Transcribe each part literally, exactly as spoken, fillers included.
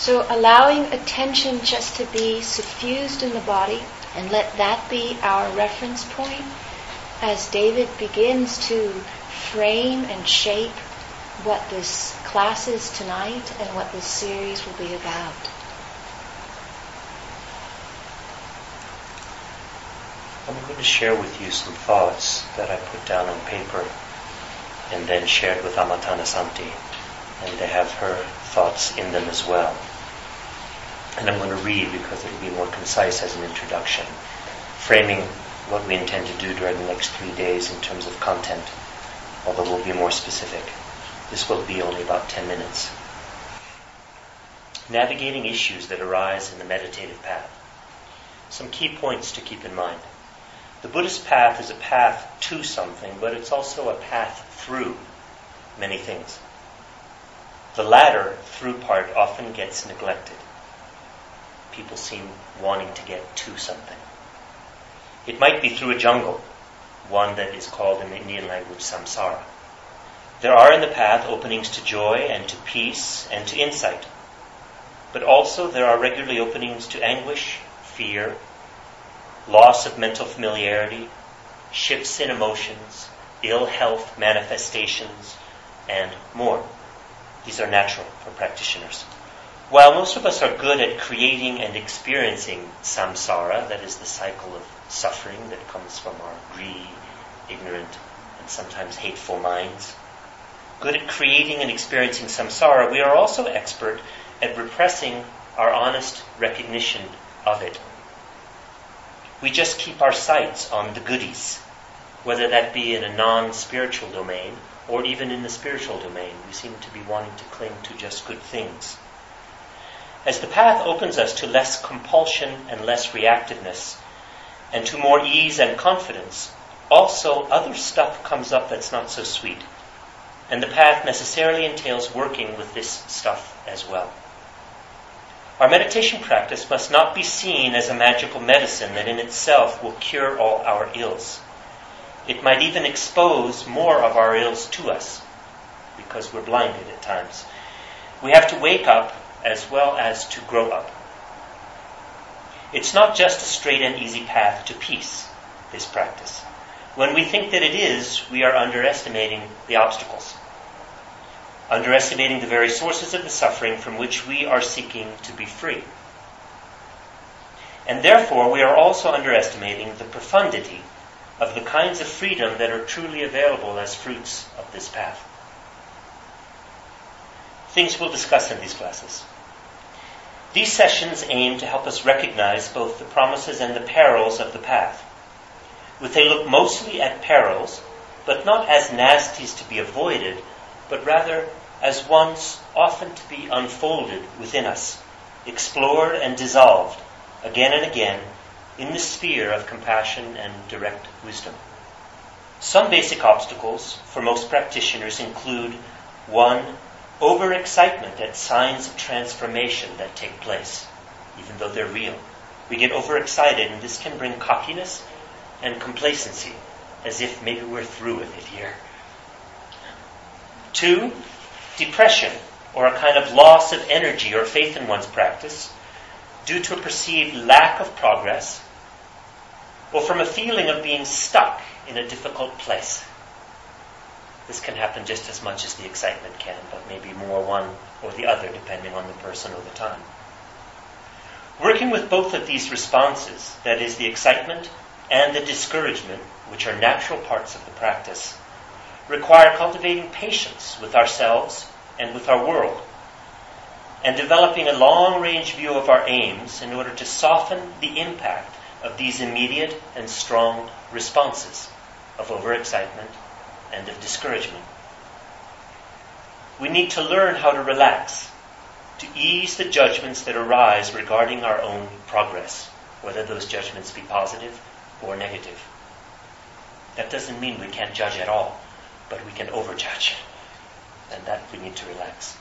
So allowing attention just to be suffused in the body, and let that be our reference point as David begins to frame and shape what this class is tonight and what this series will be about. I'm going to share with you some thoughts that I put down on paper and then shared with Amma Thanasanti, and they have her thoughts in them as well. And I'm going to read because it will be more concise as an introduction, framing what we intend to do during the next three days in terms of content, although we'll be more specific. This will be only about ten minutes. Navigating issues that arise in the meditative path. Some key points to keep in mind. The Buddhist path is a path to something, but it's also a path through many things. The latter, through part, often gets neglected. People seem wanting to get to something. It might be through a jungle, one that is called in the Indian language samsara. There are in the path openings to joy and to peace and to insight. But also there are regularly openings to anguish, fear, loss of mental familiarity, shifts in emotions, ill health manifestations, and more. These are natural for practitioners. While most of us are good at creating and experiencing samsara, that is the cycle of suffering that comes from our greedy, ignorant, and sometimes hateful minds, good at creating and experiencing samsara, we are also expert at repressing our honest recognition of it. We just keep our sights on the goodies, whether that be in a non-spiritual domain or even in the spiritual domain. We seem to be wanting to cling to just good things. As the path opens us to less compulsion and less reactiveness, and to more ease and confidence, also other stuff comes up that's not so sweet. And the path necessarily entails working with this stuff as well. Our meditation practice must not be seen as a magical medicine that in itself will cure all our ills. It might even expose more of our ills to us, because we're blinded at times. We have to wake up as well as to grow up. It's not just a straight and easy path to peace, this practice. When we think that it is, we are underestimating the obstacles, underestimating the very sources of the suffering from which we are seeking to be free. And therefore, we are also underestimating the profundity of the kinds of freedom that are truly available as fruits of this path. Things we'll discuss in these classes. These sessions aim to help us recognize both the promises and the perils of the path. They look mostly at perils, but not as nasties to be avoided, but rather as ones often to be unfolded within us, explored and dissolved again and again in the sphere of compassion and direct wisdom. Some basic obstacles for most practitioners include, one, overexcitement at signs of transformation that take place, even though they're real. We get overexcited, and this can bring cockiness and complacency, as if maybe we're through with it here. Two, depression, or a kind of loss of energy or faith in one's practice, due to a perceived lack of progress, or from a feeling of being stuck in a difficult place. This can happen just as much as the excitement can, but maybe more one or the other, depending on the person or the time. Working with both of these responses, that is, the excitement and the discouragement, which are natural parts of the practice, require cultivating patience with ourselves and with our world, and developing a long-range view of our aims in order to soften the impact of these immediate and strong responses of overexcitement and of discouragement. We need to learn how to relax, to ease the judgments that arise regarding our own progress, whether those judgments be positive or negative. That doesn't mean we can't judge at all, but we can overjudge, and that we need to relax.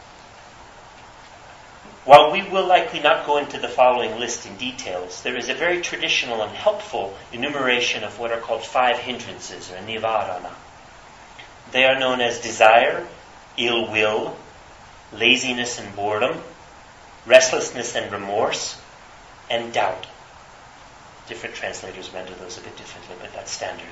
While we will likely not go into the following list in details, there is a very traditional and helpful enumeration of what are called five hindrances, or nivarana. They are known as desire, ill will, laziness and boredom, restlessness and remorse, and doubt. Different translators render those a bit differently, but that's standard.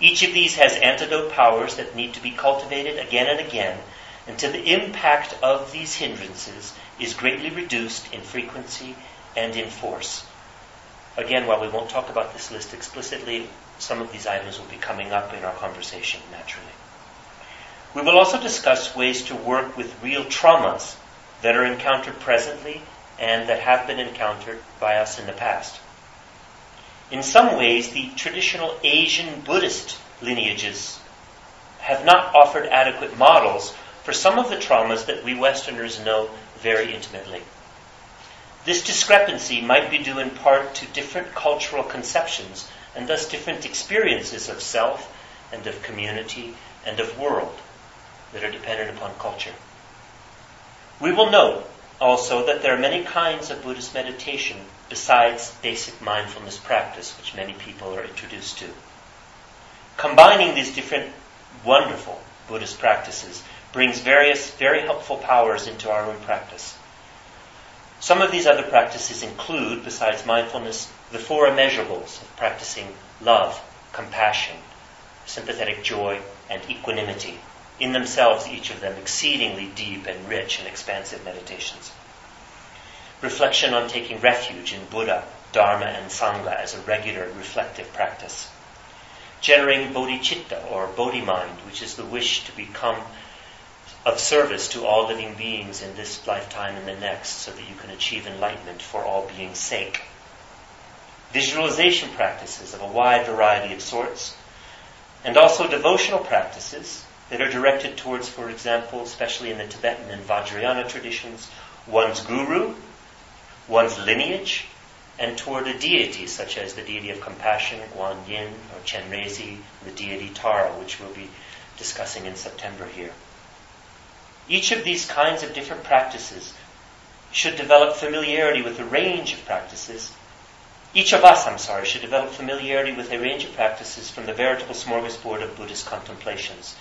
Each of these has antidote powers that need to be cultivated again and again until the impact of these hindrances is greatly reduced in frequency and in force. Again, while we won't talk about this list explicitly, some of these items will be coming up in our conversation naturally. We will also discuss ways to work with real traumas that are encountered presently and that have been encountered by us in the past. In some ways, the traditional Asian Buddhist lineages have not offered adequate models for some of the traumas that we Westerners know very intimately. This discrepancy might be due in part to different cultural conceptions and thus different experiences of self and of community and of world that are dependent upon culture. We will note also that there are many kinds of Buddhist meditation besides basic mindfulness practice, which many people are introduced to. Combining these different wonderful Buddhist practices brings various very helpful powers into our own practice. Some of these other practices include, besides mindfulness, the four immeasurables of practicing love, compassion, sympathetic joy, and equanimity, in themselves each of them exceedingly deep and rich and expansive meditations. Reflection on taking refuge in Buddha, Dharma, and Sangha as a regular reflective practice. Generating bodhicitta, or bodhi mind, which is the wish to become of service to all living beings in this lifetime and the next, so that you can achieve enlightenment for all beings' sake. Visualization practices of a wide variety of sorts, and also devotional practices that are directed towards, for example, especially in the Tibetan and Vajrayana traditions, one's guru, one's lineage, and toward a deity, such as the deity of compassion, Guan Yin, or Chenrezig, the deity Tara, which we'll be discussing in September here. Each of these kinds of different practices should develop familiarity with a range of practices. Each of us, I'm sorry, should develop familiarity with a range of practices from the veritable smorgasbord of Buddhist contemplations.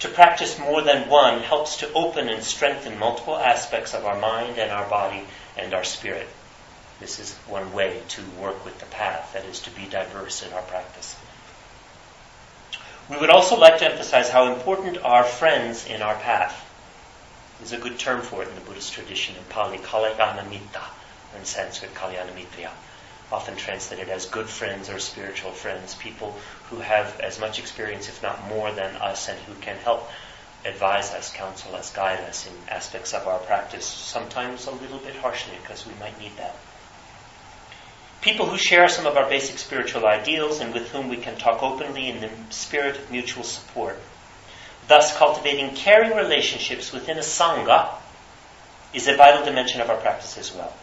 To practice more than one helps to open and strengthen multiple aspects of our mind and our body and our spirit. This is one way to work with the path, that is to be diverse in our practice. We would also like to emphasize how important our friends in our path. There's a good term for it in the Buddhist tradition in Pali, Kalyanamitta, or in Sanskrit, Kalyanamitriya, often translated as good friends or spiritual friends, people who have as much experience, if not more, than us, and who can help advise us, counsel us, guide us in aspects of our practice, sometimes a little bit harshly, because we might need that. People who share some of our basic spiritual ideals and with whom we can talk openly in the spirit of mutual support. Thus, cultivating caring relationships within a Sangha is a vital dimension of our practice as well.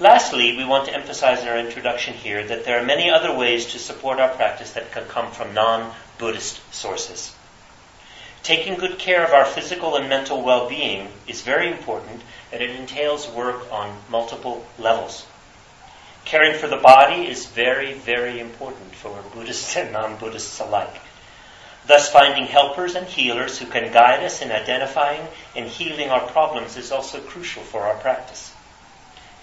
Lastly, we want to emphasize in our introduction here that there are many other ways to support our practice that can come from non-Buddhist sources. Taking good care of our physical and mental well-being is very important, and it entails work on multiple levels. Caring for the body is very, very important for Buddhists and non-Buddhists alike. Thus, finding helpers and healers who can guide us in identifying and healing our problems is also crucial for our practice.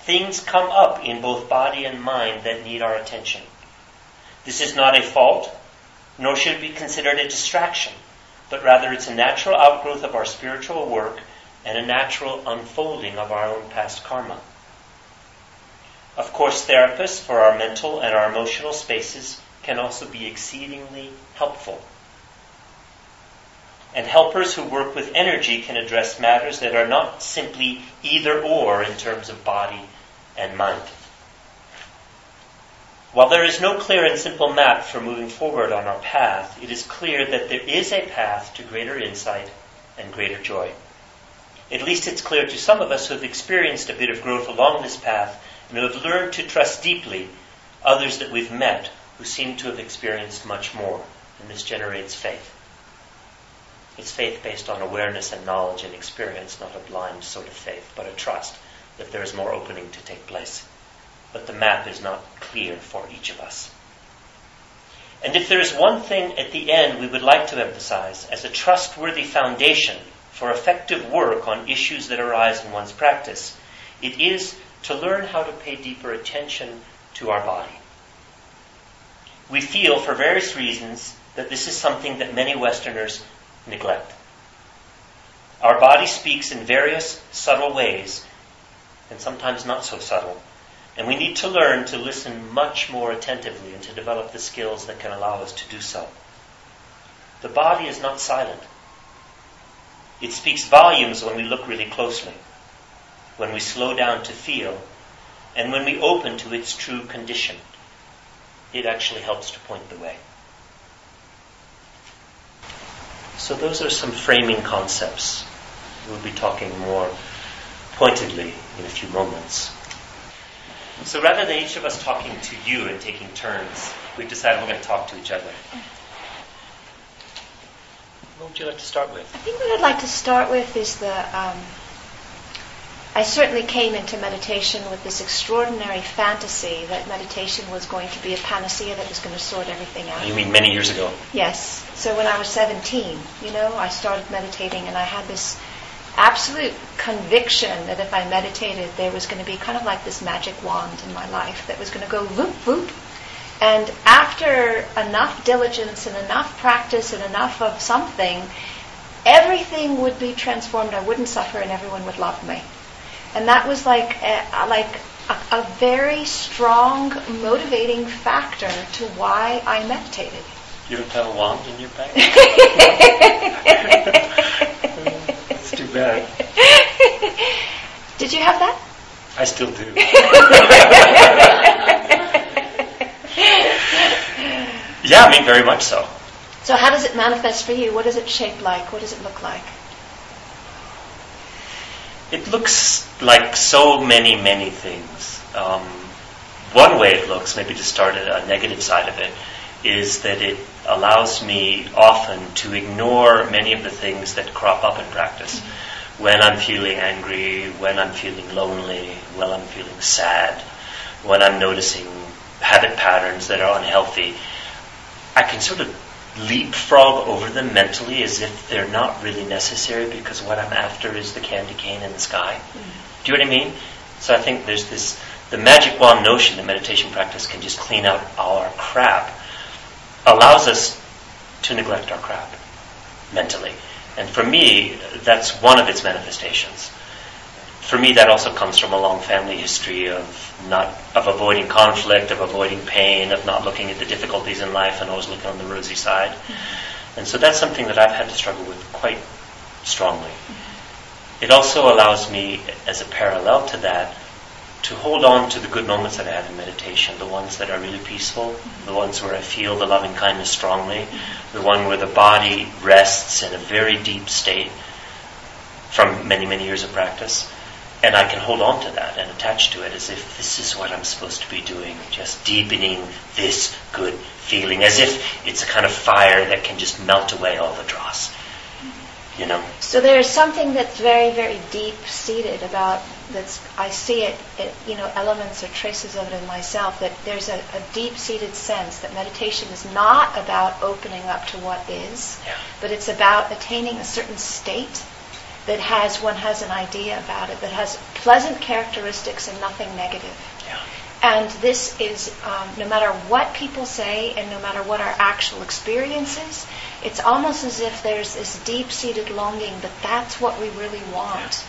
Things come up in both body and mind that need our attention. This is not a fault, nor should it be considered a distraction, but rather it's a natural outgrowth of our spiritual work and a natural unfolding of our own past karma. Of course, therapists for our mental and our emotional spaces can also be exceedingly helpful. And helpers who work with energy can address matters that are not simply either or in terms of body and mind. While there is no clear and simple map for moving forward on our path, it is clear that there is a path to greater insight and greater joy. At least it's clear to some of us who have experienced a bit of growth along this path and who have learned to trust deeply others that we've met who seem to have experienced much more. And this generates faith. It's faith based on awareness and knowledge and experience, not a blind sort of faith, but a trust that there is more opening to take place. But the map is not clear for each of us. And if there is one thing at the end we would like to emphasize as a trustworthy foundation for effective work on issues that arise in one's practice, it is to learn how to pay deeper attention to our body. We feel, for various reasons, that this is something that many Westerners neglect. Our body speaks in various subtle ways, and sometimes not so subtle, and we need to learn to listen much more attentively and to develop the skills that can allow us to do so. The body is not silent. It speaks volumes when we look really closely, when we slow down to feel, and when we open to its true condition. It actually helps to point the way. So those are some framing concepts. We'll be talking more pointedly in a few moments. So rather than each of us talking to you and taking turns, we've decided we're going to talk to each other. What would you like to start with? I think what I'd like to start with is the... Um, I certainly came into meditation with this extraordinary fantasy that meditation was going to be a panacea that was going to sort everything out. You mean many years ago? Yes. So when I was seventeen, you know, I started meditating, and I had this absolute conviction that if I meditated, there was going to be kind of like this magic wand in my life that was going to go whoop, whoop. And after enough diligence and enough practice and enough of something, everything would be transformed. I wouldn't suffer, and everyone would love me. And that was like a, like a, a very strong motivating factor to why I meditated. You don't have a wand in your bag? That's too bad. Did you have that? I still do. Yeah, I mean, very much so. So how does it manifest for you? What is it shaped like? What does it look like? It looks like so many, many things. Um, one way it looks, maybe to start at a negative side of it, is that it allows me often to ignore many of the things that crop up in practice. Mm-hmm. When I'm feeling angry, when I'm feeling lonely, when I'm feeling sad, when I'm noticing habit patterns that are unhealthy, I can sort of leapfrog over them mentally as if they're not really necessary, because what I'm after is the candy cane in the sky. Mm. Do you know what I mean? So I think there's this, the magic wand notion that meditation practice can just clean out our crap allows us to neglect our crap mentally. And for me, that's one of its manifestations. For me, that also comes from a long family history of not of avoiding conflict, of avoiding pain, of not looking at the difficulties in life and always looking on the rosy side. Mm-hmm. And so that's something that I've had to struggle with quite strongly. Mm-hmm. It also allows me, as a parallel to that, to hold on to the good moments that I have in meditation, the ones that are really peaceful, mm-hmm. the ones where I feel the loving kindness strongly, mm-hmm. the one where the body rests in a very deep state from many, many years of practice. And I can hold on to that and attach to it as if this is what I'm supposed to be doing, just deepening this good feeling, as if it's a kind of fire that can just melt away all the dross, mm-hmm. you know? So there's something that's very, very deep-seated about, that's, I see it, it, you know, elements or traces of it in myself, that there's a, a deep-seated sense that meditation is not about opening up to what is, yeah. but it's about attaining a certain state that has, one has an idea about it, that has pleasant characteristics and nothing negative. Yeah. And this is, um, no matter what people say and no matter what our actual experience is, it's almost as if there's this deep-seated longing that that's what we really want.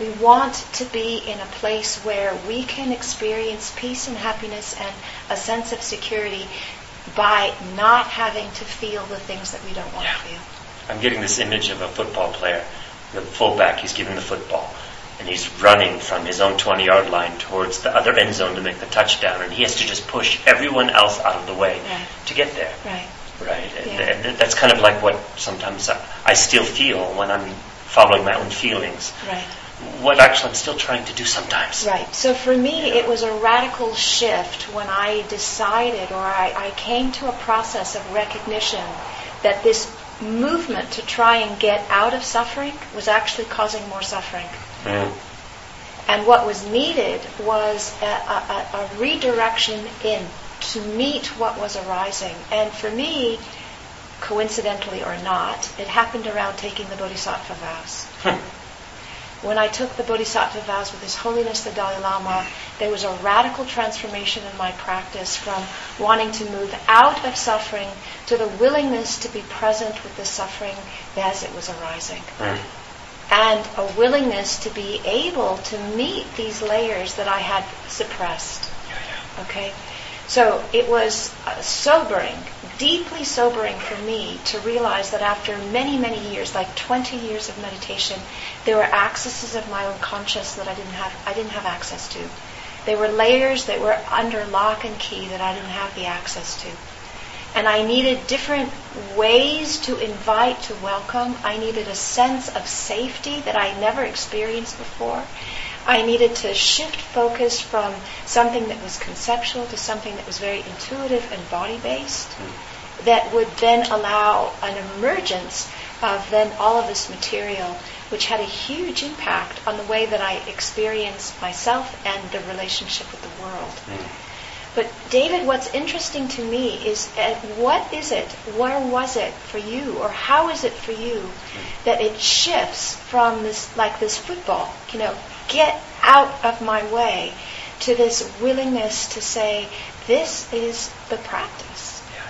Yeah. We want to be in a place where we can experience peace and happiness and a sense of security by not having to feel the things that we don't want yeah. to feel. I'm getting this image of a football player. The fullback, he's given the football, and he's running from his own twenty-yard line towards the other end zone to make the touchdown, and he has to just push everyone else out of the way right. to get there. Right. Right. And, yeah. and that's kind of like what sometimes I, I still feel when I'm following my own feelings. Right. What actually I'm still trying to do sometimes. Right. So for me, yeah. it was a radical shift when I decided, or I, I came to a process of recognition that this movement to try and get out of suffering was actually causing more suffering. Mm. And what was needed was a, a, a redirection in to meet what was arising. And for me, coincidentally or not, it happened around taking the Bodhisattva vows. When I took the Bodhisattva vows with His Holiness the Dalai Lama, there was a radical transformation in my practice from wanting to move out of suffering to the willingness to be present with the suffering as it was arising. Mm. And a willingness to be able to meet these layers that I had suppressed. Yeah, yeah. Okay? So it was sobering, deeply sobering for me to realize that after many, many years, like twenty years of meditation, there were accesses of my own conscious that I didn't have, I didn't have access to. There were layers that were under lock and key that I didn't have the access to. And I needed different ways to invite, to welcome. I needed a sense of safety that I never experienced before. I needed to shift focus from something that was conceptual to something that was very intuitive and body-based, that would then allow an emergence of then all of this material, which had a huge impact on the way that I experienced myself and the relationship with the world. Mm. But David, what's interesting to me is uh, what is it, where was it for you, or how is it for you that it shifts from this, like this football, you know, get out of my way, to this willingness to say, this is the practice. Yeah,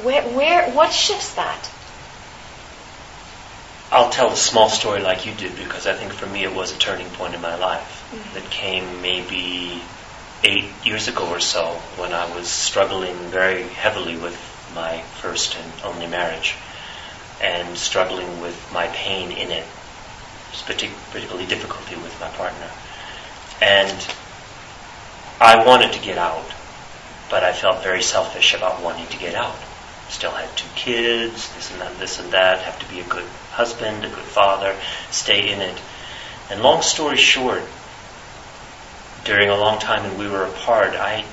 yeah. Where, where, what shifts that? I'll tell a small story like you did, because I think for me it was a turning point in my life mm-hmm. that came maybe eight years ago or so, when I was struggling very heavily with my first and only marriage, and struggling with my pain in it. Particularly difficulty with my partner. And I wanted to get out, but I felt very selfish about wanting to get out. Still had two kids, this and that, this and that, have to be a good husband, a good father, stay in it. And long story short, during a long time when we were apart, I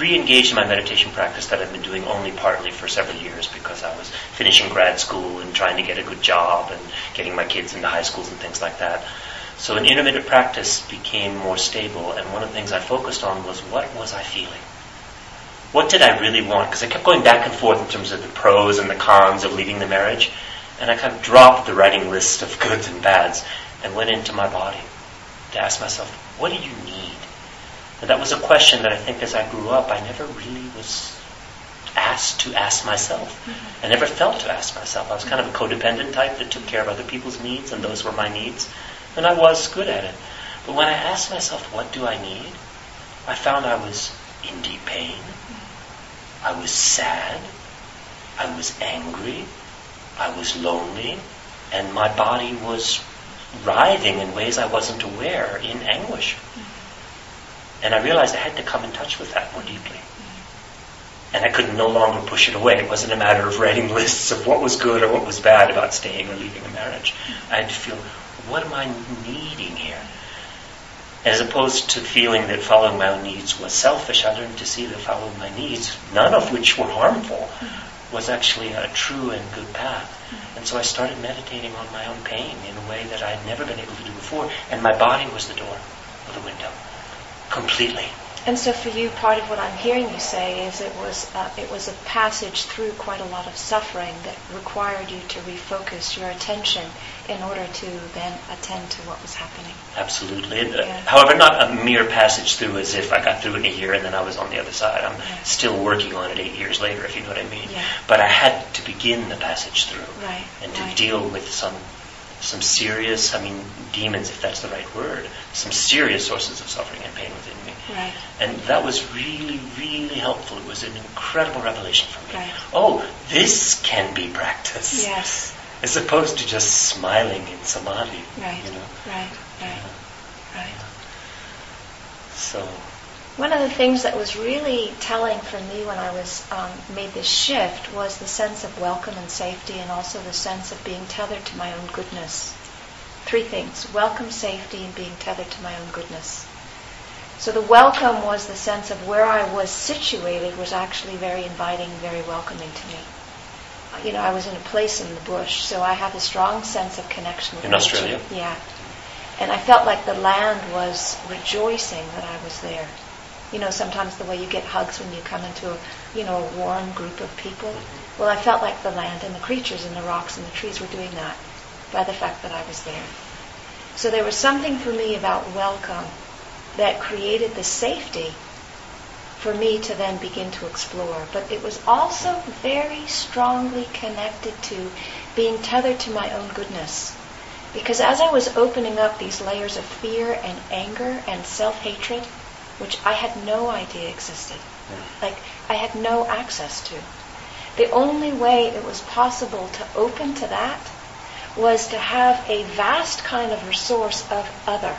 re-engaged in my meditation practice that I've been doing only partly for several years, because I was finishing grad school and trying to get a good job and getting my kids into high schools and things like that. So an intermittent practice became more stable, and one of the things I focused on was, what was I feeling? What did I really want? Because I kept going back and forth in terms of the pros and the cons of leaving the marriage, and I kind of dropped the writing list of goods and bads and went into my body to ask myself, what do you need? And that was a question that I think as I grew up, I never really was asked to ask myself. Mm-hmm. I never felt to ask myself. I was kind of a codependent type that took care of other people's needs, and those were my needs. And I was good at it. But when I asked myself, what do I need? I found I was in deep pain. I was sad. I was angry. I was lonely. And my body was writhing in ways I wasn't aware, in anguish. Mm-hmm. And I realized I had to come in touch with that more deeply. And I could no longer push it away. It wasn't a matter of writing lists of what was good or what was bad about staying or leaving a marriage. I had to feel, what am I needing here? As opposed to feeling that following my own needs was selfish, I learned to see that following my needs, none of which were harmful, was actually a true and good path. And so I started meditating on my own pain in a way that I had never been able to do before. And my body was the door or the window. Completely. And so for you, part of what I'm hearing you say is it was uh, it was a passage through quite a lot of suffering that required you to refocus your attention in order to then attend to what was happening. Absolutely. Yeah. However, not a mere passage through as if I got through in a year and then I was on the other side. I'm yeah. still working on it eight years later, if you know what I mean. Yeah. But I had to begin the passage through right. and to right. deal with some some serious, I mean, demons, if that's the right word, some serious sources of suffering and pain within me. Right. And that was really, really helpful. It was an incredible revelation for me. Right. Oh, this can be practice. Yes. As opposed to just smiling in samadhi. Right, you know? right, right, you know? right. So... one of the things that was really telling for me when I was um, made this shift was the sense of welcome and safety, and also the sense of being tethered to my own goodness. Three things: welcome, safety, and being tethered to my own goodness. So the welcome was the sense of where I was situated was actually very inviting, very welcoming to me. You know, I was in a place in the bush, so I had a strong sense of connection with nature. In Australia? Yeah. And I felt like the land was rejoicing that I was there. You know, sometimes the way you get hugs when you come into a, you know, a warm group of people. Well, I felt like the land and the creatures and the rocks and the trees were doing that by the fact that I was there. So there was something for me about welcome that created the safety for me to then begin to explore. But it was also very strongly connected to being tethered to my own goodness. Because as I was opening up these layers of fear and anger and self-hatred, which I had no idea existed, like I had no access to, the only way it was possible to open to that was to have a vast kind of resource of other,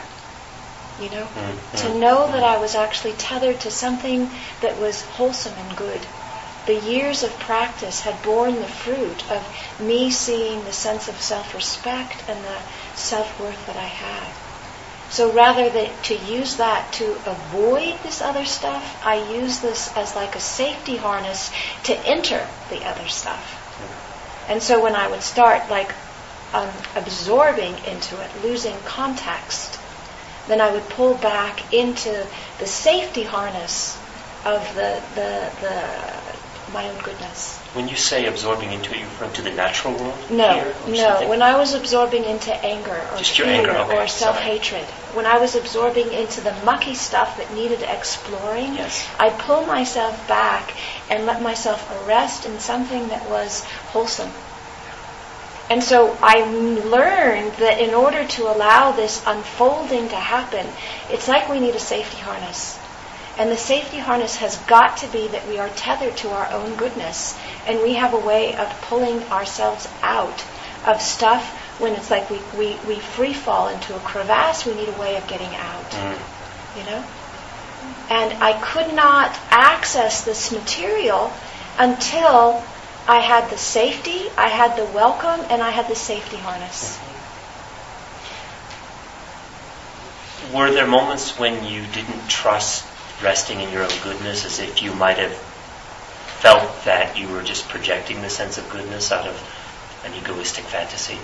you know, mm-hmm. to know that I was actually tethered to something that was wholesome and good. The years of practice had borne the fruit of me seeing the sense of self-respect and the self-worth that I had. So rather than to use that to avoid this other stuff, I use this as like a safety harness to enter the other stuff. And so when I would start like um, absorbing into it, losing context, then I would pull back into the safety harness of the the the. my own goodness. When you say absorbing into it, you refer to the natural world? No, here or no. Something? When I was absorbing into anger or Just fear your anger. Okay. or self-hatred, Sorry. when I was absorbing into the mucky stuff that needed exploring, yes. I pull myself back and let myself arrest in something that was wholesome. And so I learned that in order to allow this unfolding to happen, it's like we need a safety harness. And the safety harness has got to be that we are tethered to our own goodness, and we have a way of pulling ourselves out of stuff when it's like we, we, we free fall into a crevasse. We need a way of getting out, mm. you know? And I could not access this material until I had the safety, I had the welcome, and I had the safety harness. Were there moments when you didn't trust resting in your own goodness, as if you might have felt that you were just projecting the sense of goodness out of an egoistic fantasy?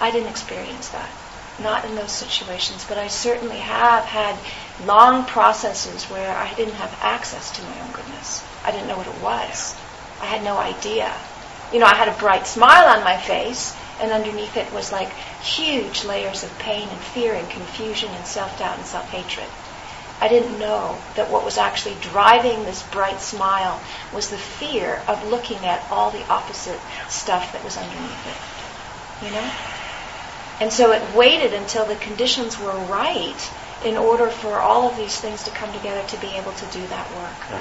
I didn't experience that. Not in those situations, but I certainly have had long processes where I didn't have access to my own goodness. I didn't know what it was. I had no idea. You know, I had a bright smile on my face, and underneath it was like huge layers of pain and fear and confusion and self-doubt and self-hatred. I didn't know that what was actually driving this bright smile was the fear of looking at all the opposite stuff that was underneath it, you know? And so it waited until the conditions were right in order for all of these things to come together to be able to do that work.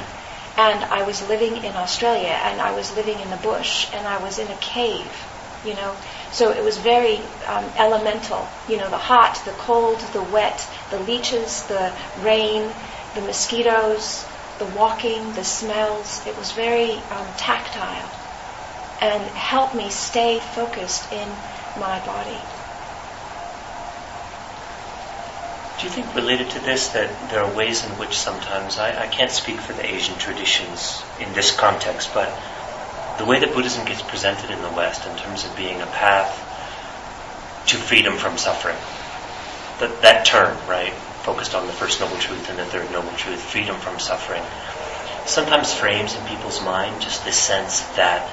And I was living in Australia, and I was living in the bush, and I was in a cave, you know? So it was very um, elemental, you know, the hot, the cold, the wet, the leeches, the rain, the mosquitoes, the walking, the smells. It was very um, tactile and helped me stay focused in my body. Do you think related to this that there are ways in which sometimes, I, I can't speak for the Asian traditions in this context, but the way that Buddhism gets presented in the West in terms of being a path to freedom from suffering, that, that term, right, focused on the First Noble Truth and the Third Noble Truth, freedom from suffering, sometimes frames in people's mind just this sense that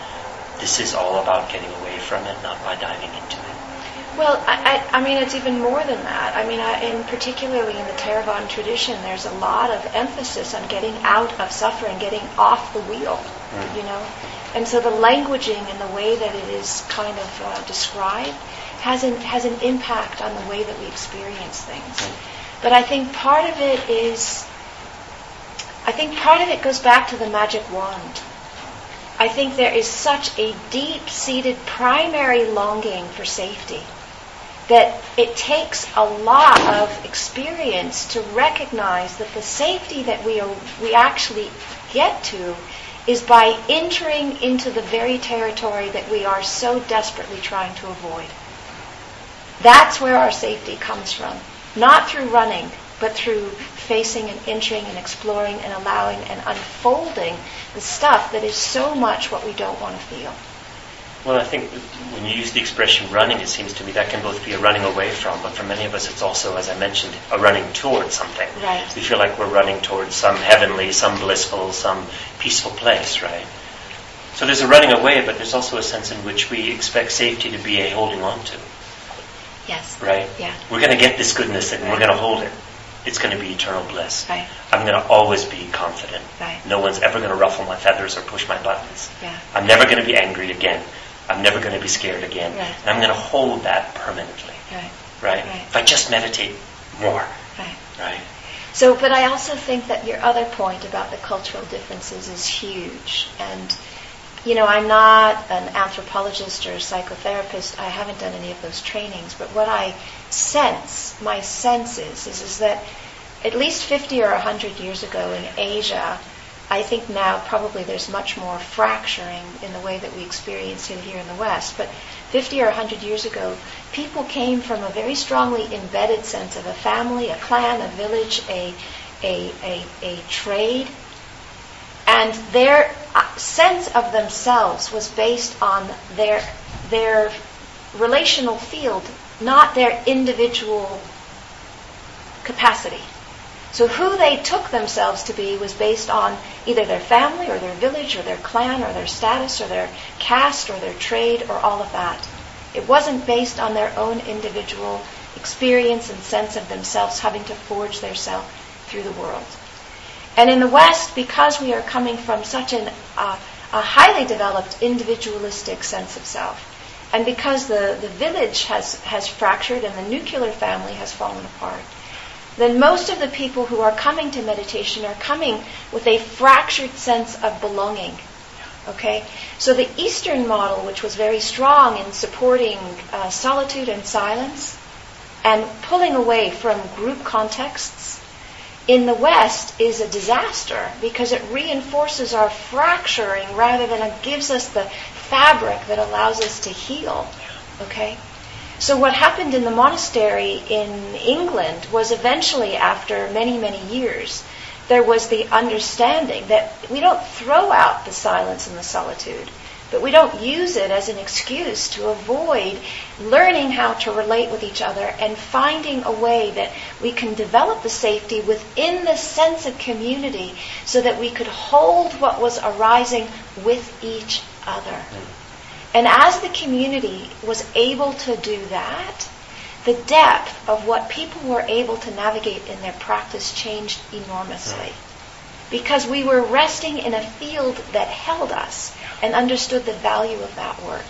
this is all about getting away from it, not by diving into it. Well, I, I, I mean, it's even more than that. I mean, I, in particularly in the Theravada tradition, there's a lot of emphasis on getting out of suffering, getting off the wheel, mm. you know. And so the languaging and the way that it is kind of uh, described has an, has an impact on the way that we experience things. But I think part of it is, I think part of it goes back to the magic wand. I think there is such a deep-seated primary longing for safety that it takes a lot of experience to recognize that the safety that we are, we actually get to is by entering into the very territory that we are so desperately trying to avoid. That's where our safety comes from. Not through running, but through facing and entering and exploring and allowing and unfolding the stuff that is so much what we don't want to feel. Well, I think when you use the expression running, it seems to me that can both be a running away from, but for many of us it's also, as I mentioned, a running towards something. Right. We feel like we're running towards some heavenly, some blissful, some peaceful place, right? So there's a running away, but there's also a sense in which we expect safety to be a holding on to. Yes. Right? Yeah. We're going to get this goodness and we're going to hold it. It's going to be eternal bliss. Right. I'm going to always be confident. Right. No one's ever going to ruffle my feathers or push my buttons. Yeah. I'm never going to be angry again. I'm never going to be scared again. Right. And I'm going to hold that permanently. Right. Right? Right. If I just meditate more. Right. Right. So, but I also think that your other point about the cultural differences is huge. And, you know, I'm not an anthropologist or a psychotherapist. I haven't done any of those trainings. But what I sense, my sense is, is, is that at least fifty or one hundred years ago in Asia, I think now probably there's much more fracturing in the way that we experience it here in the West. But fifty or one hundred years ago, people came from a very strongly embedded sense of a family, a clan, a village, a a a, a trade. And their sense of themselves was based on their their relational field, not their individual capacity. So who they took themselves to be was based on either their family or their village or their clan or their status or their caste or their trade or all of that. It wasn't based on their own individual experience and sense of themselves having to forge their self through the world. And in the West, because we are coming from such an, uh, a highly developed individualistic sense of self, and because the, the village has, has fractured and the nuclear family has fallen apart, then most of the people who are coming to meditation are coming with a fractured sense of belonging. Okay? So the Eastern model, which was very strong in supporting uh, solitude and silence and pulling away from group contexts, in the West is a disaster because it reinforces our fracturing rather than it gives us the fabric that allows us to heal. Okay? So what happened in the monastery in England was eventually, after many, many years, there was the understanding that we don't throw out the silence and the solitude, but we don't use it as an excuse to avoid learning how to relate with each other and finding a way that we can develop the safety within the sense of community so that we could hold what was arising with each other. And as the community was able to do that, the depth of what people were able to navigate in their practice changed enormously. Because we were resting in a field that held us and understood the value of that work.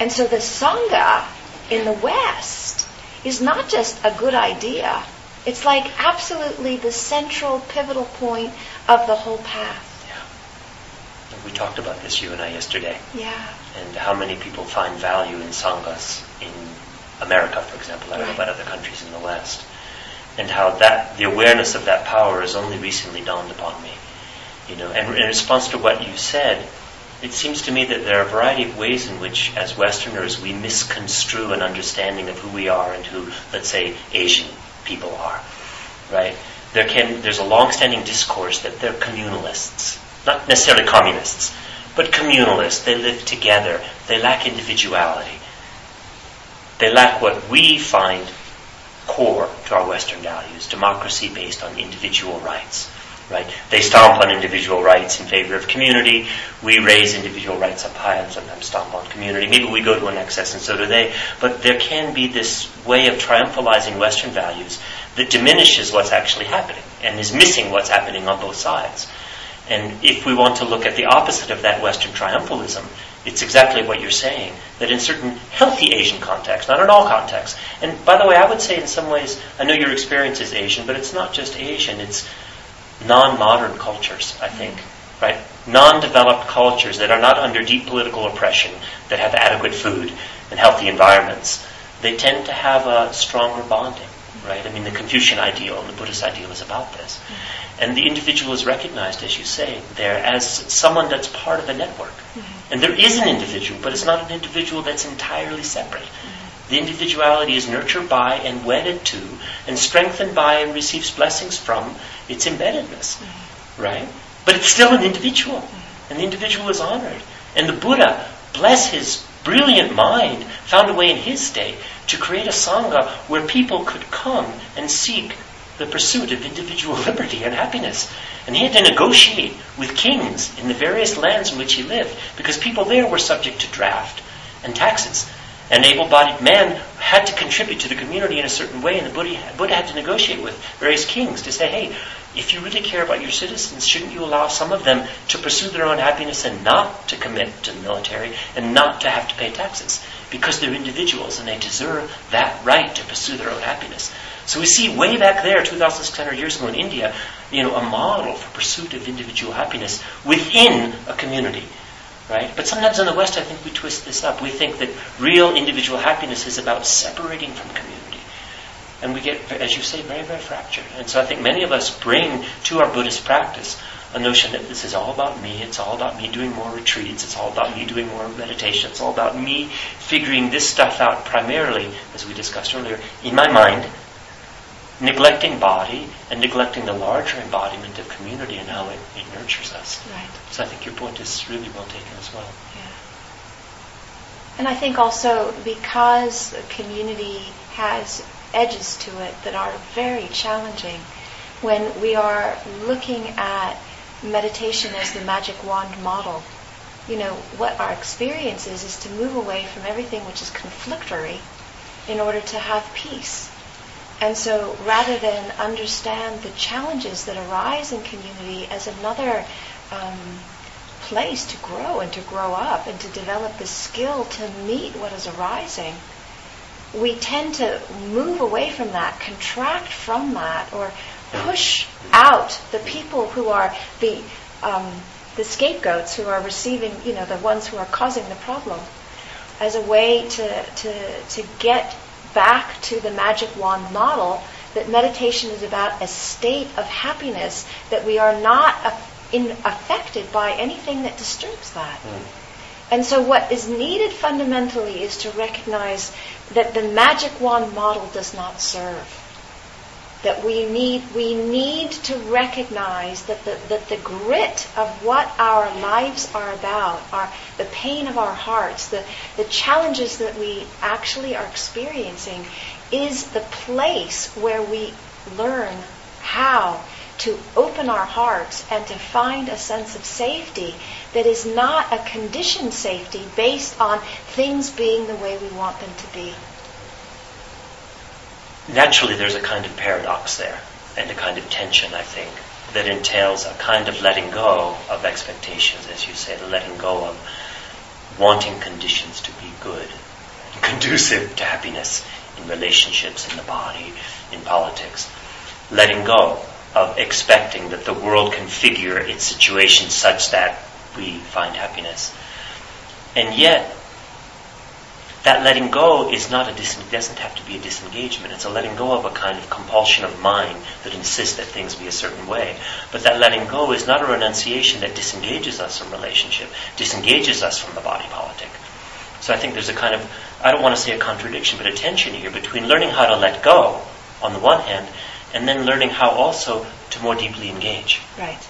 And so the Sangha in the West is not just a good idea. It's like absolutely the central pivotal point of the whole path. We talked about this, you and I, yesterday. Yeah. And how many people find value in sanghas in America, for example. I don't right. know about other countries in the West. And how that the awareness of that power has only recently dawned upon me. You know, and in response to what you said, it seems to me that there are a variety of ways in which, as Westerners, we misconstrue an understanding of who we are and who, let's say, Asian people are. Right? There can there's a long-standing discourse that they're communalists. Not necessarily communists, but communalists. They live together. They lack individuality. They lack what we find core to our Western values, democracy based on individual rights. Right? They stomp on individual rights in favor of community. We raise individual rights up high and sometimes stomp on community. Maybe we go to an excess and so do they. But there can be this way of triumphalizing Western values that diminishes what's actually happening and is missing what's happening on both sides. And if we want to look at the opposite of that Western triumphalism, it's exactly what you're saying, that in certain healthy Asian contexts, not in all contexts. And by the way, I would say in some ways, I know your experience is Asian, but it's not just Asian, it's non-modern cultures, I think, right? Non-developed cultures that are not under deep political oppression, that have adequate food and healthy environments, they tend to have a stronger bonding. Right? I mean, the Confucian ideal and the Buddhist ideal is about this. Mm-hmm. And the individual is recognized, as you say, there as someone that's part of a network. Mm-hmm. And there is an individual, but it's not an individual that's entirely separate. Mm-hmm. The individuality is nurtured by and wedded to and strengthened by and receives blessings from its embeddedness. Mm-hmm. Right? But it's still an individual. Mm-hmm. And the individual is honored. And the Buddha bless his brilliant mind, found a way in his day to create a Sangha where people could come and seek the pursuit of individual liberty and happiness. And he had to negotiate with kings in the various lands in which he lived, because people there were subject to draft and taxes. An able-bodied man had to contribute to the community in a certain way, and the Buddha, Buddha had to negotiate with various kings to say, hey, if you really care about your citizens, shouldn't you allow some of them to pursue their own happiness and not to commit to the military and not to have to pay taxes? Because they're individuals and they deserve that right to pursue their own happiness. So we see way back there, two thousand six hundred years ago in India, you know, a model for pursuit of individual happiness within a community. Right? But sometimes in the West, I think we twist this up. We think that real individual happiness is about separating from community. And we get, as you say, very, very fractured. And so I think many of us bring to our Buddhist practice a notion that this is all about me. It's all about me doing more retreats. It's all about me doing more meditation. It's all about me figuring this stuff out primarily, as we discussed earlier, in my mind, neglecting body and neglecting the larger embodiment of community and how it, it nurtures us. Right. So I think your point is really well taken as well. Yeah. And I think also because community has edges to it that are very challenging, when we are looking at meditation as the magic wand model, you know, what our experience is is to move away from everything which is conflictory in order to have peace. And so rather than understand the challenges that arise in community as another um, place to grow and to grow up and to develop the skill to meet what is arising, we tend to move away from that, contract from that, or push out the people who are the um, the scapegoats, who are receiving, you know, the ones who are causing the problem, as a way to to to get back to the magic wand model, that meditation is about a state of happiness, that we are not af- in, affected by anything that disturbs that. Mm. And so what is needed fundamentally is to recognize that the magic wand model does not serve. That we need we need to recognize that the, that the grit of what our lives are about, our, the pain of our hearts, the, the challenges that we actually are experiencing, is the place where we learn how to open our hearts and to find a sense of safety that is not a conditioned safety based on things being the way we want them to be. Naturally, there's a kind of paradox there, and a kind of tension, I think, that entails a kind of letting go of expectations, as you say, the letting go of wanting conditions to be good, conducive to happiness in relationships, in the body, in politics. Letting go of expecting that the world can figure its situation such that we find happiness. And yet, that letting go is not a dis- doesn't have to be a disengagement. It's a letting go of a kind of compulsion of mind that insists that things be a certain way. But that letting go is not a renunciation that disengages us from relationship, disengages us from the body politic. So I think there's a kind of, I don't want to say a contradiction, but a tension here between learning how to let go on the one hand, and then learning how also to more deeply engage. Right.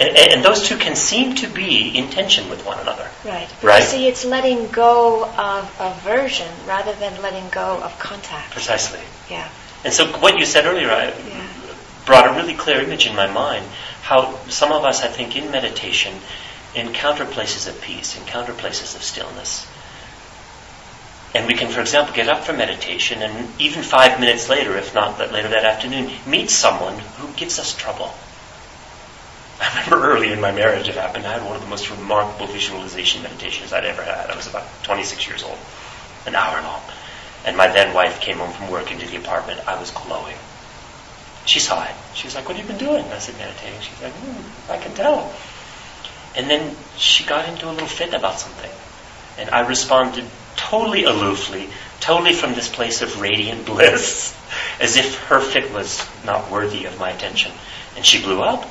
And, and those two can seem to be in tension with one another. Right. Right. You see, it's letting go of aversion rather than letting go of contact. Precisely. Yeah. And so what you said earlier I yeah. brought a really clear image in my mind, how some of us, I think, in meditation encounter places of peace, encounter places of stillness. And we can, for example, get up from meditation and even five minutes later, if not that later that afternoon, meet someone who gives us trouble. I remember early in my marriage it happened. I had one of the most remarkable visualization meditations I'd ever had. I was about twenty-six years old, an hour long. And my then wife came home from work into the apartment. I was glowing. She saw it. She was like, "What have you been doing?" I said, "Meditating." She's like, mm, "I can tell." And then she got into a little fit about something. And I responded totally aloofly, totally from this place of radiant bliss, as if her fit was not worthy of my attention. And she blew up.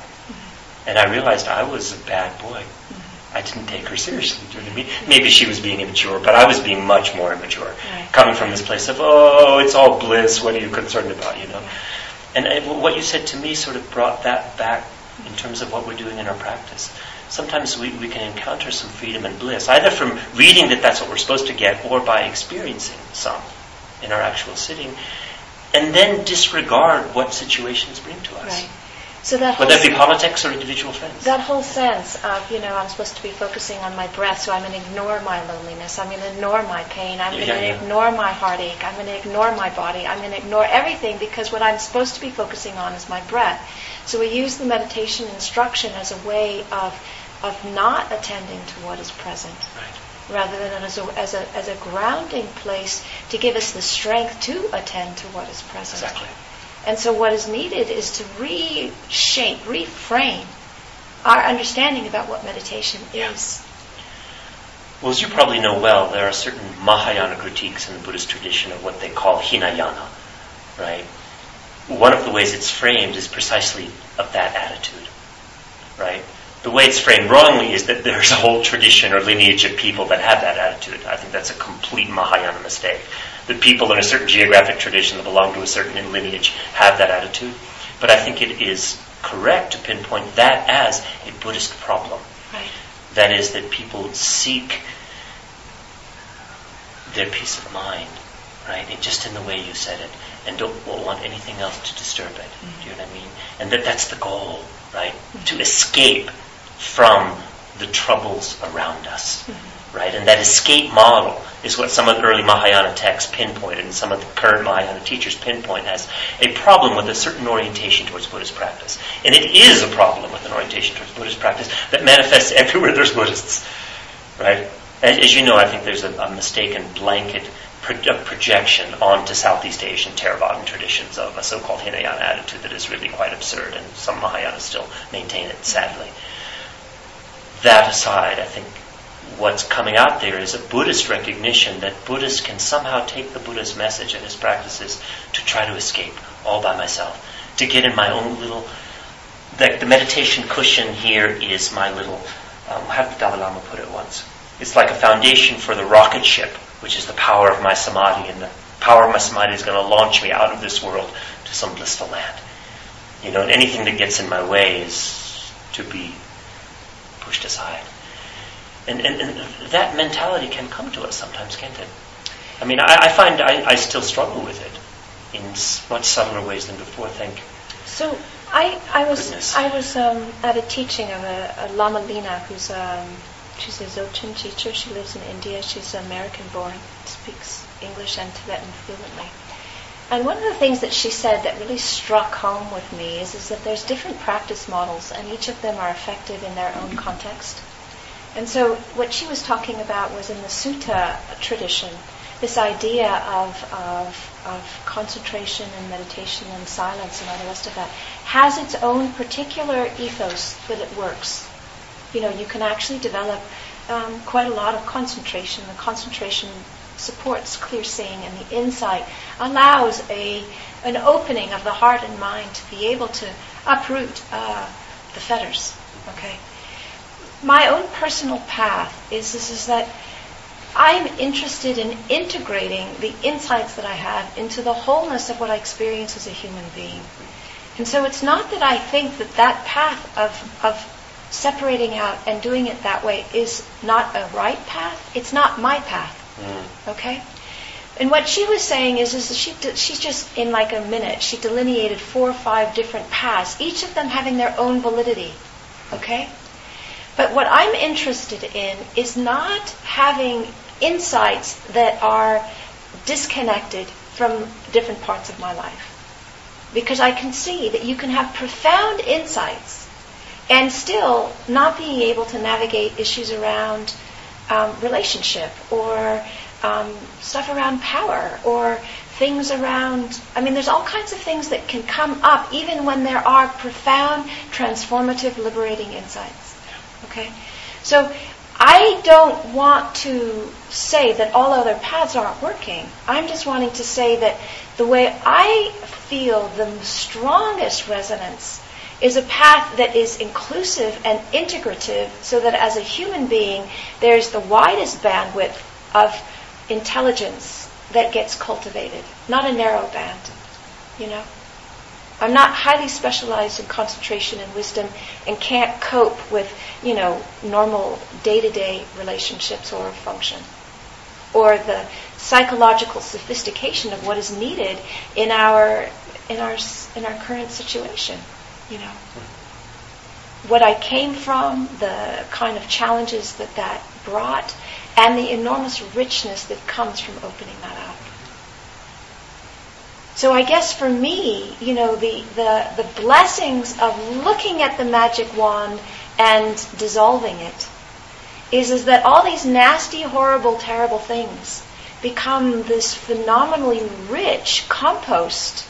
And I realized I was a bad boy. Mm-hmm. I didn't take her seriously. Do you know what I mean? Maybe she was being immature, but I was being much more immature. Right. Coming from this place of, oh, it's all bliss, what are you concerned about, you know? And I, what you said to me sort of brought that back in terms of what we're doing in our practice. sometimes we, we can encounter some freedom and bliss, either from reading that that's what we're supposed to get, or by experiencing some in our actual sitting, and then disregard what situations bring to us. Right. So that Whether it be politics or individual friends. That whole sense of, you know, I'm supposed to be focusing on my breath, so I'm going to ignore my loneliness, I'm going to ignore my pain, I'm yeah, going to yeah. ignore my heartache, I'm going to ignore my body, I'm going to ignore everything, because what I'm supposed to be focusing on is my breath. So we use the meditation instruction as a way of of not attending to what is present. Right. Rather than as a, as a as a grounding place to give us the strength to attend to what is present. Exactly. And so what is needed is to reshape, reframe our understanding about what meditation yeah. is. Well, as you probably know well, there are certain Mahayana critiques in the Buddhist tradition of what they call Hinayana, right? One of the ways it's framed is precisely of that attitude, right? The way it's framed wrongly is that there's a whole tradition or lineage of people that have that attitude. I think that's a complete Mahayana mistake. The people in a certain geographic tradition that belong to a certain lineage have that attitude. But I think it is correct to pinpoint that as a Buddhist problem. Right. That is, that people seek their peace of mind, right? And just in the way you said it, and don't want anything else to disturb it. Mm-hmm. Do you know what I mean? And that that's the goal, right? Mm-hmm. To escape from the troubles around us, mm-hmm. right? And that escape model is what some of the early Mahayana texts pinpointed, and some of the current Mahayana teachers pinpoint as a problem with a certain orientation towards Buddhist practice. And it is a problem with an orientation towards Buddhist practice that manifests everywhere there's Buddhists, right? As, as you know, I think there's a, a mistaken blanket pro- projection onto Southeast Asian Theravada traditions of a so-called Hinayana attitude that is really quite absurd, and some Mahayana still maintain it, sadly. That aside, I think what's coming out there is a Buddhist recognition that Buddhists can somehow take the Buddha's message and his practices to try to escape all by myself, to get in my own little... The, the meditation cushion here is my little... Um, how did the Dalai Lama put it once? It's like a foundation for the rocket ship, which is the power of my samadhi, and the power of my samadhi is going to launch me out of this world to some blissful land. You know, and anything that gets in my way is to be... pushed aside. And, and and that mentality can come to us sometimes, can't it? I mean, I, I find I, I still struggle with it in much subtler ways than before, thank So, I, I was goodness. I was um, at a teaching of a, a Lama Lina, who's um, she's a Dzogchen teacher. She lives in India. She's American-born, speaks English and Tibetan fluently. And one of the things that she said that really struck home with me is, is that there's different practice models, and each of them are effective in their own context. And so what she was talking about was in the Sutta tradition, this idea of, of, of concentration and meditation and silence and all the rest of that has its own particular ethos that it works. You know, you can actually develop um, quite a lot of concentration. The concentration supports clear seeing, and the insight allows a an opening of the heart and mind to be able to uproot uh, the fetters. Okay. My own personal path is this: is that I'm interested in integrating the insights that I have into the wholeness of what I experience as a human being. And so it's not that I think that that path of of separating out and doing it that way is not a right path. It's not my path. Mm. Okay, and what she was saying is, is she de- she's just in like a minute she delineated four or five different paths, each of them having their own validity. Okay, but what I'm interested in is not having insights that are disconnected from different parts of my life, because I can see that you can have profound insights and still not being able to navigate issues around. Um, relationship or um, stuff around power or things around, I mean, there's all kinds of things that can come up even when there are profound, transformative, liberating insights. Okay? So I don't want to say that all other paths aren't working. I'm just wanting to say that the way I feel the strongest resonance is a path that is inclusive and integrative, so that as a human being, there's the widest bandwidth of intelligence that gets cultivated, not a narrow band, you know? I'm not highly specialized in concentration and wisdom and can't cope with, you know, normal day-to-day relationships or function, or the psychological sophistication of what is needed in our in our in our current situation, you know. What I came from, the kind of challenges that that brought, and the enormous richness that comes from opening that up. So I guess for me, you know, the, the, the blessings of looking at the magic wand and dissolving it is, is that all these nasty, horrible, terrible things become this phenomenally rich compost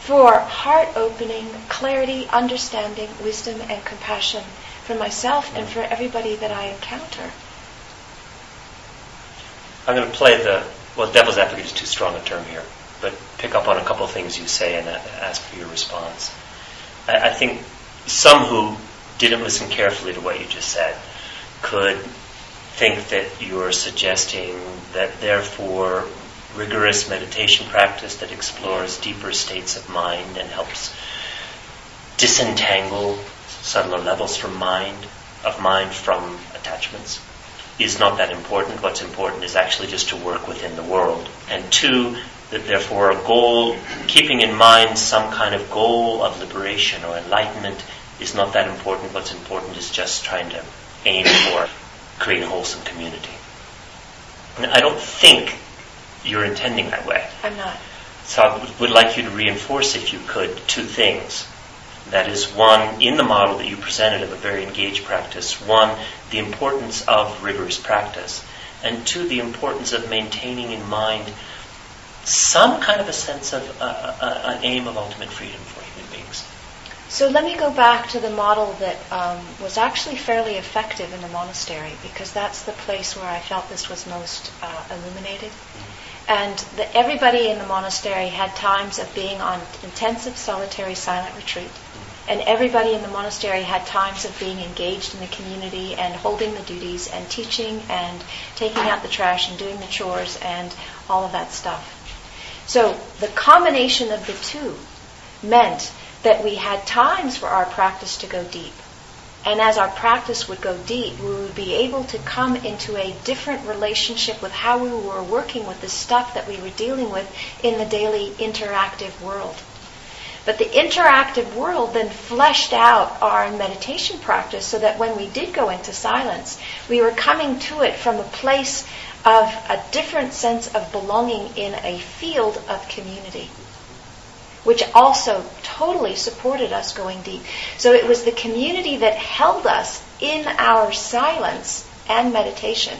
for heart-opening, clarity, understanding, wisdom, and compassion for myself and for everybody that I encounter. I'm going to play the, well, devil's advocate is too strong a term here, but pick up on a couple of things you say and ask for your response. I, I think some who didn't listen carefully to what you just said could think that you're suggesting that therefore rigorous meditation practice that explores deeper states of mind and helps disentangle subtler levels from mind, of mind from attachments, is not that important. What's important is actually just to work within the world. And two, that therefore a goal, keeping in mind some kind of goal of liberation or enlightenment, is not that important. What's important is just trying to aim for create a wholesome community. And I don't think you're intending that way. I'm not. So I would like you to reinforce, if you could, two things. That is, one, in the model that you presented of a very engaged practice, one, the importance of rigorous practice, and two, the importance of maintaining in mind some kind of a sense of uh, uh, an aim of ultimate freedom for human beings. So let me go back to the model that um, was actually fairly effective in the monastery, because that's the place where I felt this was most uh, illuminated. And the, everybody in the monastery had times of being on intensive, solitary, silent retreat. And everybody in the monastery had times of being engaged in the community and holding the duties and teaching and taking out the trash and doing the chores and all of that stuff. So the combination of the two meant that we had times for our practice to go deep. And as our practice would go deep, we would be able to come into a different relationship with how we were working with the stuff that we were dealing with in the daily interactive world. But the interactive world then fleshed out our meditation practice so that when we did go into silence, we were coming to it from a place of a different sense of belonging in a field of community, which also totally supported us going deep. So it was the community that held us in our silence and meditation.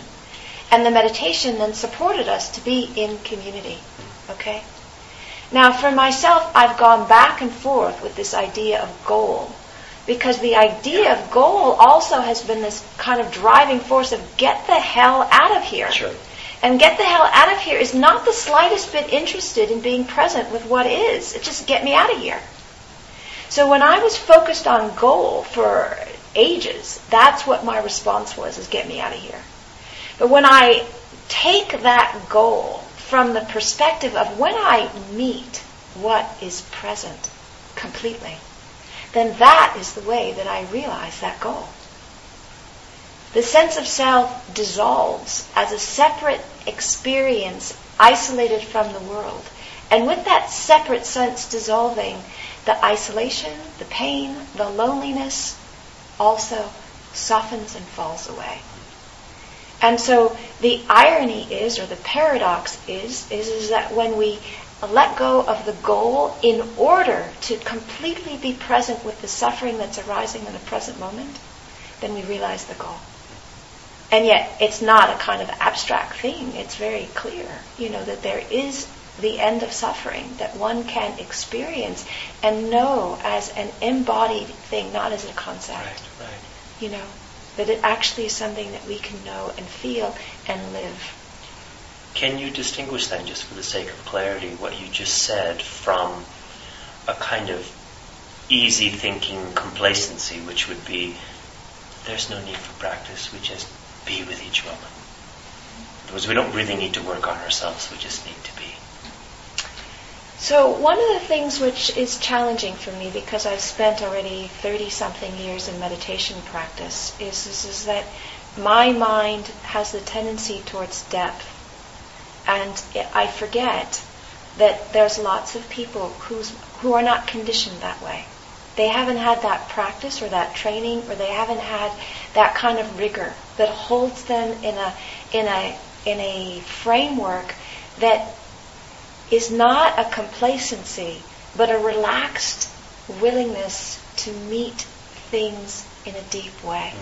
And the meditation then supported us to be in community. Okay? Now, for myself, I've gone back and forth with this idea of goal, because the idea of goal also has been this kind of driving force of get the hell out of here. Sure. And get the hell out of here is not the slightest bit interested in being present with what is. It's just get me out of here. So when I was focused on goal for ages, that's what my response was, is get me out of here. But when I take that goal from the perspective of when I meet what is present completely, then that is the way that I realize that goal. The sense of self dissolves as a separate experience isolated from the world. And with that separate sense dissolving, the isolation, the pain, the loneliness also softens and falls away. And so the irony is, or the paradox is, is, is that when we let go of the goal in order to completely be present with the suffering that's arising in the present moment, then we realize the goal. And yet, it's not a kind of abstract thing. It's very clear, you know, that there is the end of suffering that one can experience and know as an embodied thing, not as a concept. Right, right. You know, that it actually is something that we can know and feel and live. Can you distinguish then, just for the sake of clarity, what you just said from a kind of easy thinking complacency, which would be, there's no need for practice, we just be with each moment. In other words, we don't really need to work on ourselves, we just need to be. So one of the things which is challenging for me, because I've spent already thirty-something years in meditation practice, is, is, is that my mind has the tendency towards depth. And I forget that there's lots of people who's, who are not conditioned that way. They haven't had that practice or that training, or they haven't had that kind of rigor that holds them in a in a in a framework that is not a complacency, but a relaxed willingness to meet things in a deep way.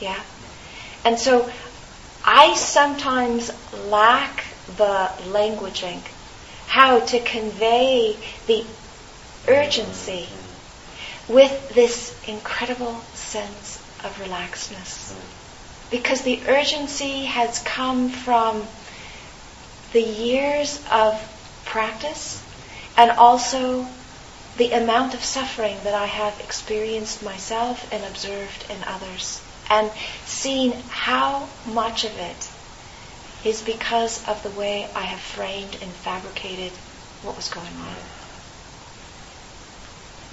Yeah? And so I sometimes lack the languaging, how to convey the urgency with this incredible sense of relaxedness. Because the urgency has come from the years of practice and also the amount of suffering that I have experienced myself and observed in others, and seen how much of it is because of the way I have framed and fabricated what was going on.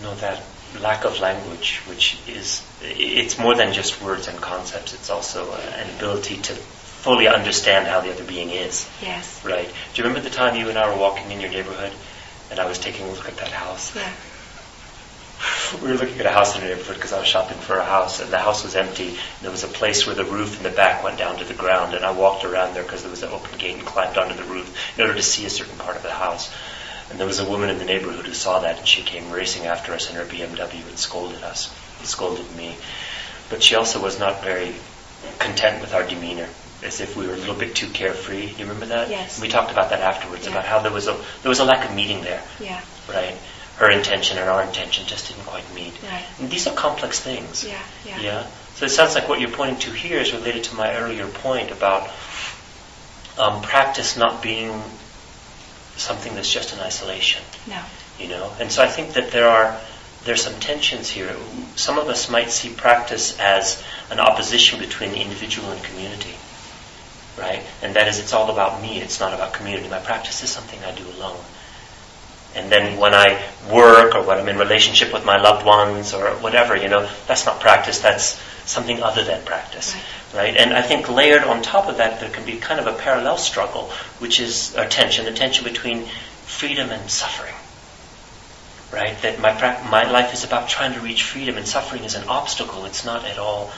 No, that lack of language, which is, it's more than just words and concepts, it's also an ability to fully understand how the other being is. Yes. Right. Do you remember the time you and I were walking in your neighborhood and I was taking a look at that house? Yeah. We were looking at a house in the neighborhood because I was shopping for a house, and the house was empty, and there was a place where the roof in the back went down to the ground, and I walked around there because there was an open gate and climbed onto the roof in order to see a certain part of the house. And there was a woman in the neighborhood who saw that, and she came racing after us in her B M W and scolded us, and scolded me. But she also was not very content with our demeanor, as if we were a little bit too carefree. Do you remember that? Yes. We talked about that afterwards, yeah. About how there was a there was a lack of meeting there. Yeah. Right? Her intention and our intention just didn't quite meet. Right. And these are complex things. Yeah, yeah. Yeah. So it sounds like what you're pointing to here is related to my earlier point about um, practice not being something that's just in isolation. No. You know. And so I think that there are there's some tensions here. Some of us might see practice as an opposition between the individual and community. Right? And that is, it's all about me, it's not about community. My practice is something I do alone. And then when I work, or when I'm in relationship with my loved ones, or whatever, you know, that's not practice, that's something other than practice. Right. Right? And I think layered on top of that, there can be kind of a parallel struggle, which is a tension, the tension between freedom and suffering. Right? That my pra- my life is about trying to reach freedom, and suffering is an obstacle, it's not at all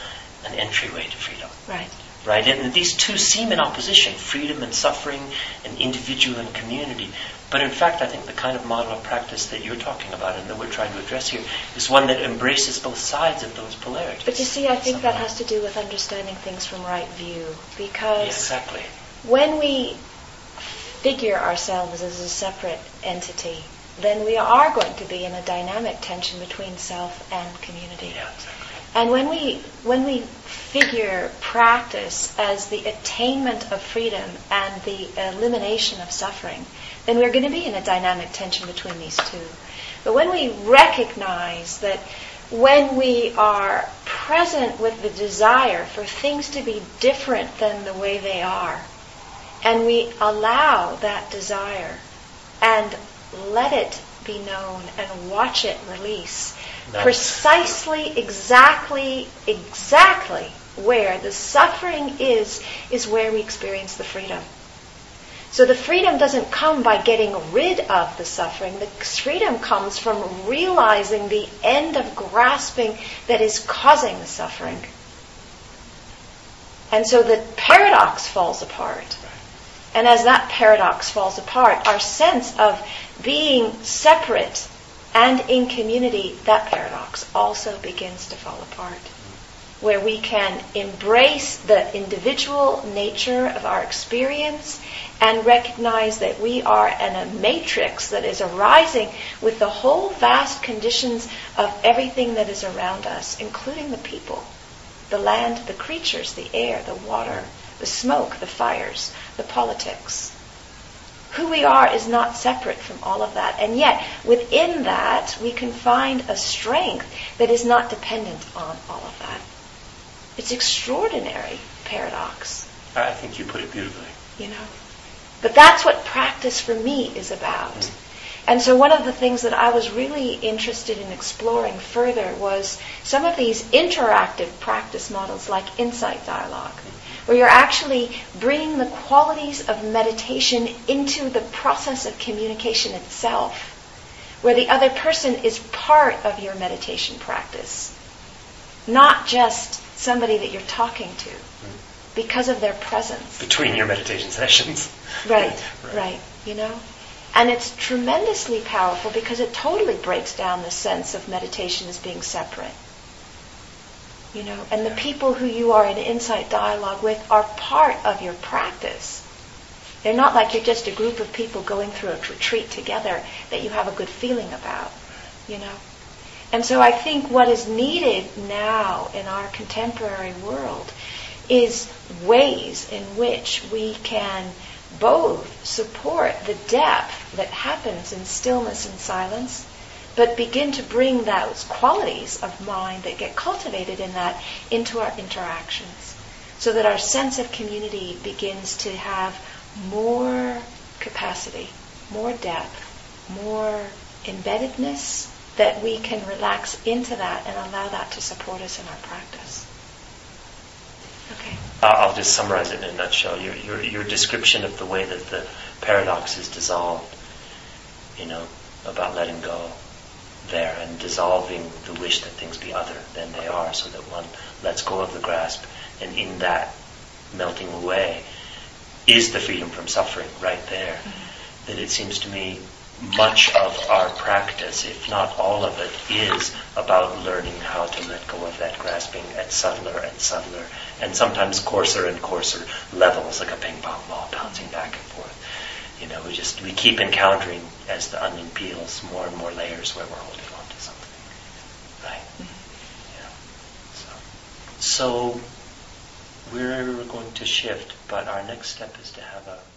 an entryway to freedom. Right. Right? And these two seem in opposition, freedom and suffering, and individual and community. But in fact, I think the kind of model of practice that you're talking about and that we're trying to address here is one that embraces both sides of those polarities. But you see, I think somehow that has to do with understanding things from right view. Because yeah, exactly. When we figure ourselves as a separate entity, then we are going to be in a dynamic tension between self and community. Yeah, exactly. And when we when we figure practice as the attainment of freedom and the elimination of suffering, then we're going to be in a dynamic tension between these two. But when we recognize that when we are present with the desire for things to be different than the way they are, and we allow that desire and let it be known and watch it release, that's precisely, exactly, exactly where the suffering is, is where we experience the freedom. So the freedom doesn't come by getting rid of the suffering. The freedom comes from realizing the end of grasping that is causing the suffering. And so the paradox falls apart. And as that paradox falls apart, our sense of being separate and in community, that paradox also begins to fall apart, where we can embrace the individual nature of our experience and recognize that we are in a matrix that is arising with the whole vast conditions of everything that is around us, including the people, the land, the creatures, the air, the water, the smoke, the fires, the politics. Who we are is not separate from all of that. And yet, within that, we can find a strength that is not dependent on all of that. It's extraordinary paradox. I think you put it beautifully. You know? But that's what practice for me is about. Mm. And so one of the things that I was really interested in exploring further was some of these interactive practice models like Insight Dialogue, where you're actually bringing the qualities of meditation into the process of communication itself, where the other person is part of your meditation practice, not just somebody that you're talking to, because of their presence. Between your meditation sessions. Right, right, right, you know? And it's tremendously powerful because it totally breaks down the sense of meditation as being separate. You know, and the people who you are in insight dialogue with are part of your practice. They're not like you're just a group of people going through a retreat together that you have a good feeling about, you know. And so I think what is needed now in our contemporary world is ways in which we can both support the depth that happens in stillness and silence, but begin to bring those qualities of mind that get cultivated in that into our interactions, so that our sense of community begins to have more capacity, more depth, more embeddedness, that we can relax into that and allow that to support us in our practice. Okay. I'll just summarize it in a nutshell. Your, your, your description of the way that the paradox is dissolved, you know, about letting go there and dissolving the wish that things be other than they are, so that one lets go of the grasp, and in that melting away is the freedom from suffering right there. Mm-hmm. That it seems to me much of our practice, if not all of it, is about learning how to let go of that grasping at subtler and subtler and sometimes coarser and coarser levels, like a ping pong ball bouncing back and forth. You know, we just we keep encountering, as the onion peels, more and more layers where we're holding on to something, right? Mm-hmm. Yeah. So, so we're going to shift, but our next step is to have a